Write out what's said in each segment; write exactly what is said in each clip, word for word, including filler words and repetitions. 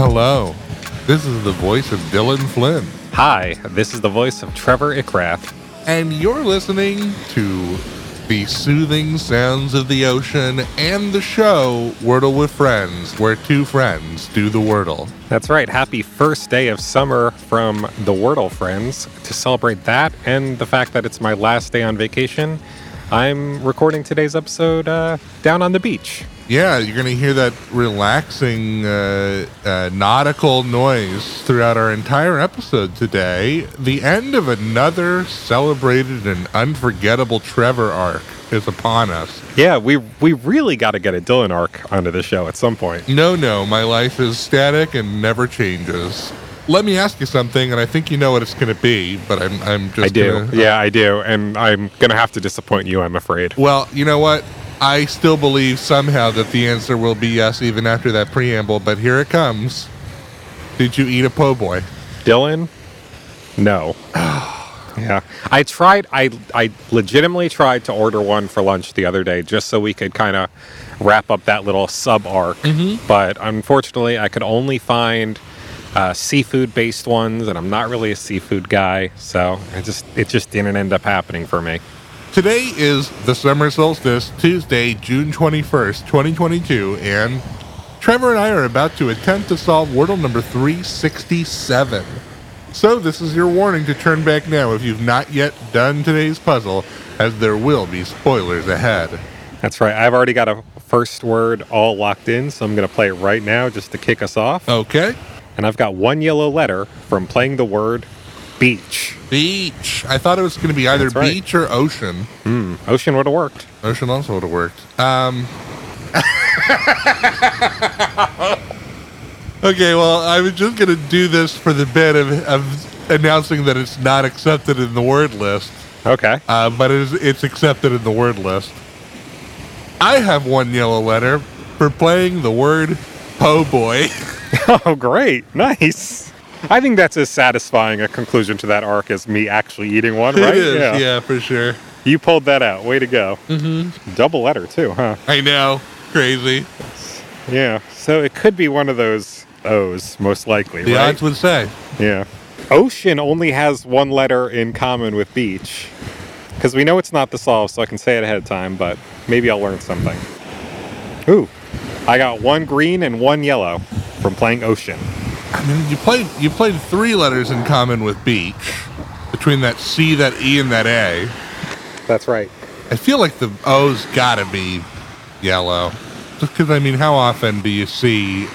Hello, this is the voice of Dylan Flynn. Hi, this is the voice of Trevor Ickrath. And you're listening to the soothing sounds of the ocean and the show Wordle with Friends, where two friends do the Wordle. That's right. Happy first day of summer from the Wordle friends. To celebrate that and the fact that it's my last day on vacation, I'm recording today's episode uh, down on the beach. Yeah, you're going to hear that relaxing uh, uh, nautical noise throughout our entire episode today. The end of another celebrated and unforgettable Trevor arc is upon us. Yeah, we we really got to get a Dylan arc onto the show at some point. No, no, my life is static and never changes. Let me ask you something, and I think you know what it's going to be, but I'm I'm just I do. Gonna, yeah, I do, and I'm going to have to disappoint you, I'm afraid. Well, you know what? I still believe somehow that the answer will be yes, even after that preamble, but here it comes. Did you eat a po' boy? Dylan? No. Yeah. I tried, I I legitimately tried to order one for lunch the other day just so we could kind of wrap up that little sub-arc, mm-hmm. but unfortunately I could only find uh, seafood-based ones, and I'm not really a seafood guy, so I just it just didn't end up happening for me. Today is the summer solstice, Tuesday, June twenty-first, twenty twenty-two, and Trevor and I are about to attempt to solve Wordle number three sixty-seven. So this is your warning to turn back now if you've not yet done today's puzzle, as there will be spoilers ahead. That's right. I've already got a first word all locked in, so I'm going to play it right now just to kick us off. Okay. And I've got one yellow letter from playing the word beach. Beach. I thought it was going to be either right. beach or ocean. Mm, ocean would have worked. Ocean also would have worked. Um, okay, well, I was just going to do this for the bit of, of announcing that it's not accepted in the word list. Okay. Uh, but it is, it's accepted in the word list. I have one yellow letter for playing the word po' boy. Oh, great. Nice. I think that's as satisfying a conclusion to that arc as me actually eating one, right? It is, yeah. yeah, for sure. You pulled that out. Way to go. Mm-hmm. Double letter, too, huh? I know. Crazy. Yeah. So it could be one of those O's, most likely, the right? The odds would say. Yeah. Ocean only has one letter in common with beach, because we know it's not the solve, so I can say it ahead of time, but maybe I'll learn something. Ooh. I got one green and one yellow from playing Ocean. I mean, you played you played three letters in common with beach, between that C, that E, and that A. That's right. I feel like the O's gotta be yellow, just because, I mean, how often do you see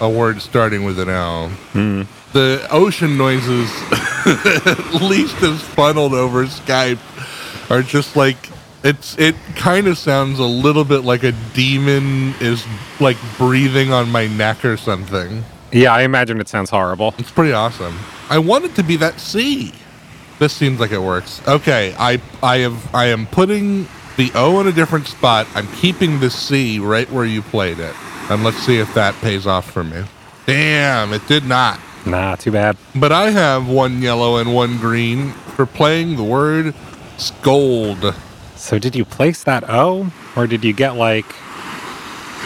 a word starting with an O? Mm. The ocean noises, at least as funneled over Skype, are just like, it's it kind of sounds a little bit like a demon is, like, breathing on my neck or something. Yeah, I imagine it sounds horrible. It's pretty awesome. I want it to be that C. This seems like it works. Okay, I I have I am putting the O in a different spot. I'm keeping the C right where you played it. And let's see if that pays off for me. Damn, it did not. Nah, too bad. But I have one yellow and one green for playing the word scold. So did you place that O? Or did you get, like,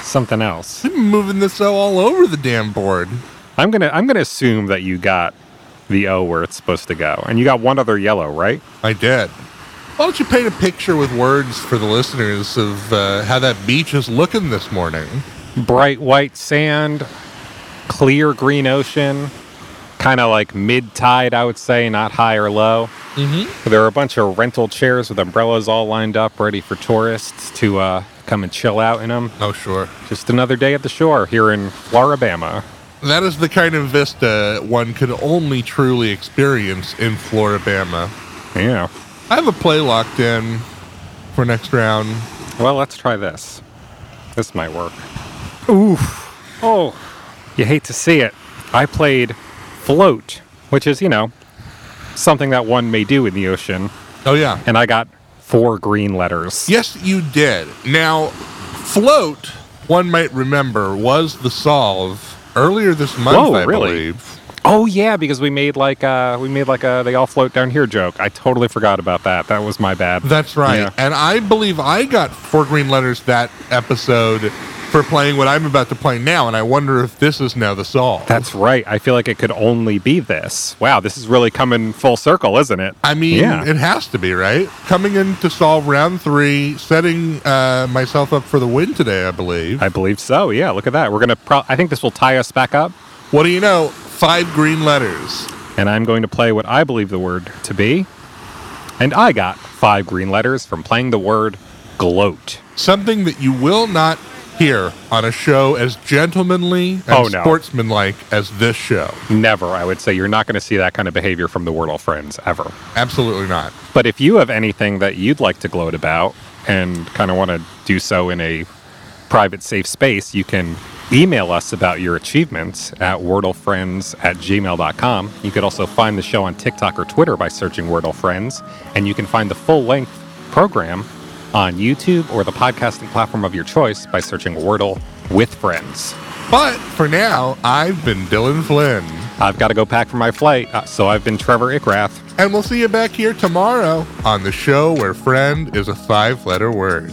something else? You've been moving this O all over the damn board. I'm gonna I'm gonna assume that you got the O where it's supposed to go. And you got one other yellow, right? I did. Why don't you paint a picture with words for the listeners of uh, how that beach is looking this morning? Bright white sand, clear green ocean, kind of like mid-tide, I would say, not high or low. Mm-hmm. There are a bunch of rental chairs with umbrellas all lined up, ready for tourists to uh, come and chill out in them. Oh, sure. Just another day at the shore here in Floribama. That is the kind of vista one could only truly experience in Floribama. Yeah. I have a play locked in for next round. Well, let's try this. This might work. Oof. Oh, you hate to see it. I played float, which is, you know, something that one may do in the ocean. Oh, yeah. And I got four green letters. Yes, you did. Now, float, one might remember, was the solve earlier this month. Whoa, I really? believe. Oh yeah, because we made like uh we made like a they all float down here joke. I totally forgot about that. That was my bad. That's right. Yeah. And I believe I got four green letters that episode for playing what I'm about to play now, and I wonder if this is now the solve. That's right. I feel like it could only be this. Wow, this is really coming full circle, isn't it? I mean, yeah. It has to be, right? Coming in to solve round three, setting uh, myself up for the win today, I believe. I believe so, yeah. Look at that. We're going to. Pro- I think this will tie us back up. What do you know? Five green letters. And I'm going to play what I believe the word to be. And I got five green letters from playing the word gloat. Something that you will not hear on a show as gentlemanly and oh, no. sportsmanlike as this show. Never, I would say. You're not going to see that kind of behavior from the Wordle friends, ever. Absolutely not. But if you have anything that you'd like to gloat about and kind of want to do so in a private, safe space, you can email us about your achievements at wordlefriends at gmail dot com. You could also find the show on TikTok or Twitter by searching Wordle Friends, and you can find the full-length program on YouTube or the podcasting platform of your choice by searching Wordle with Friends. But for now, I've been Dylan Flynn. I've got to go pack for my flight, so I've been Trevor Ickrath. And we'll see you back here tomorrow on the show where friend is a five-letter word.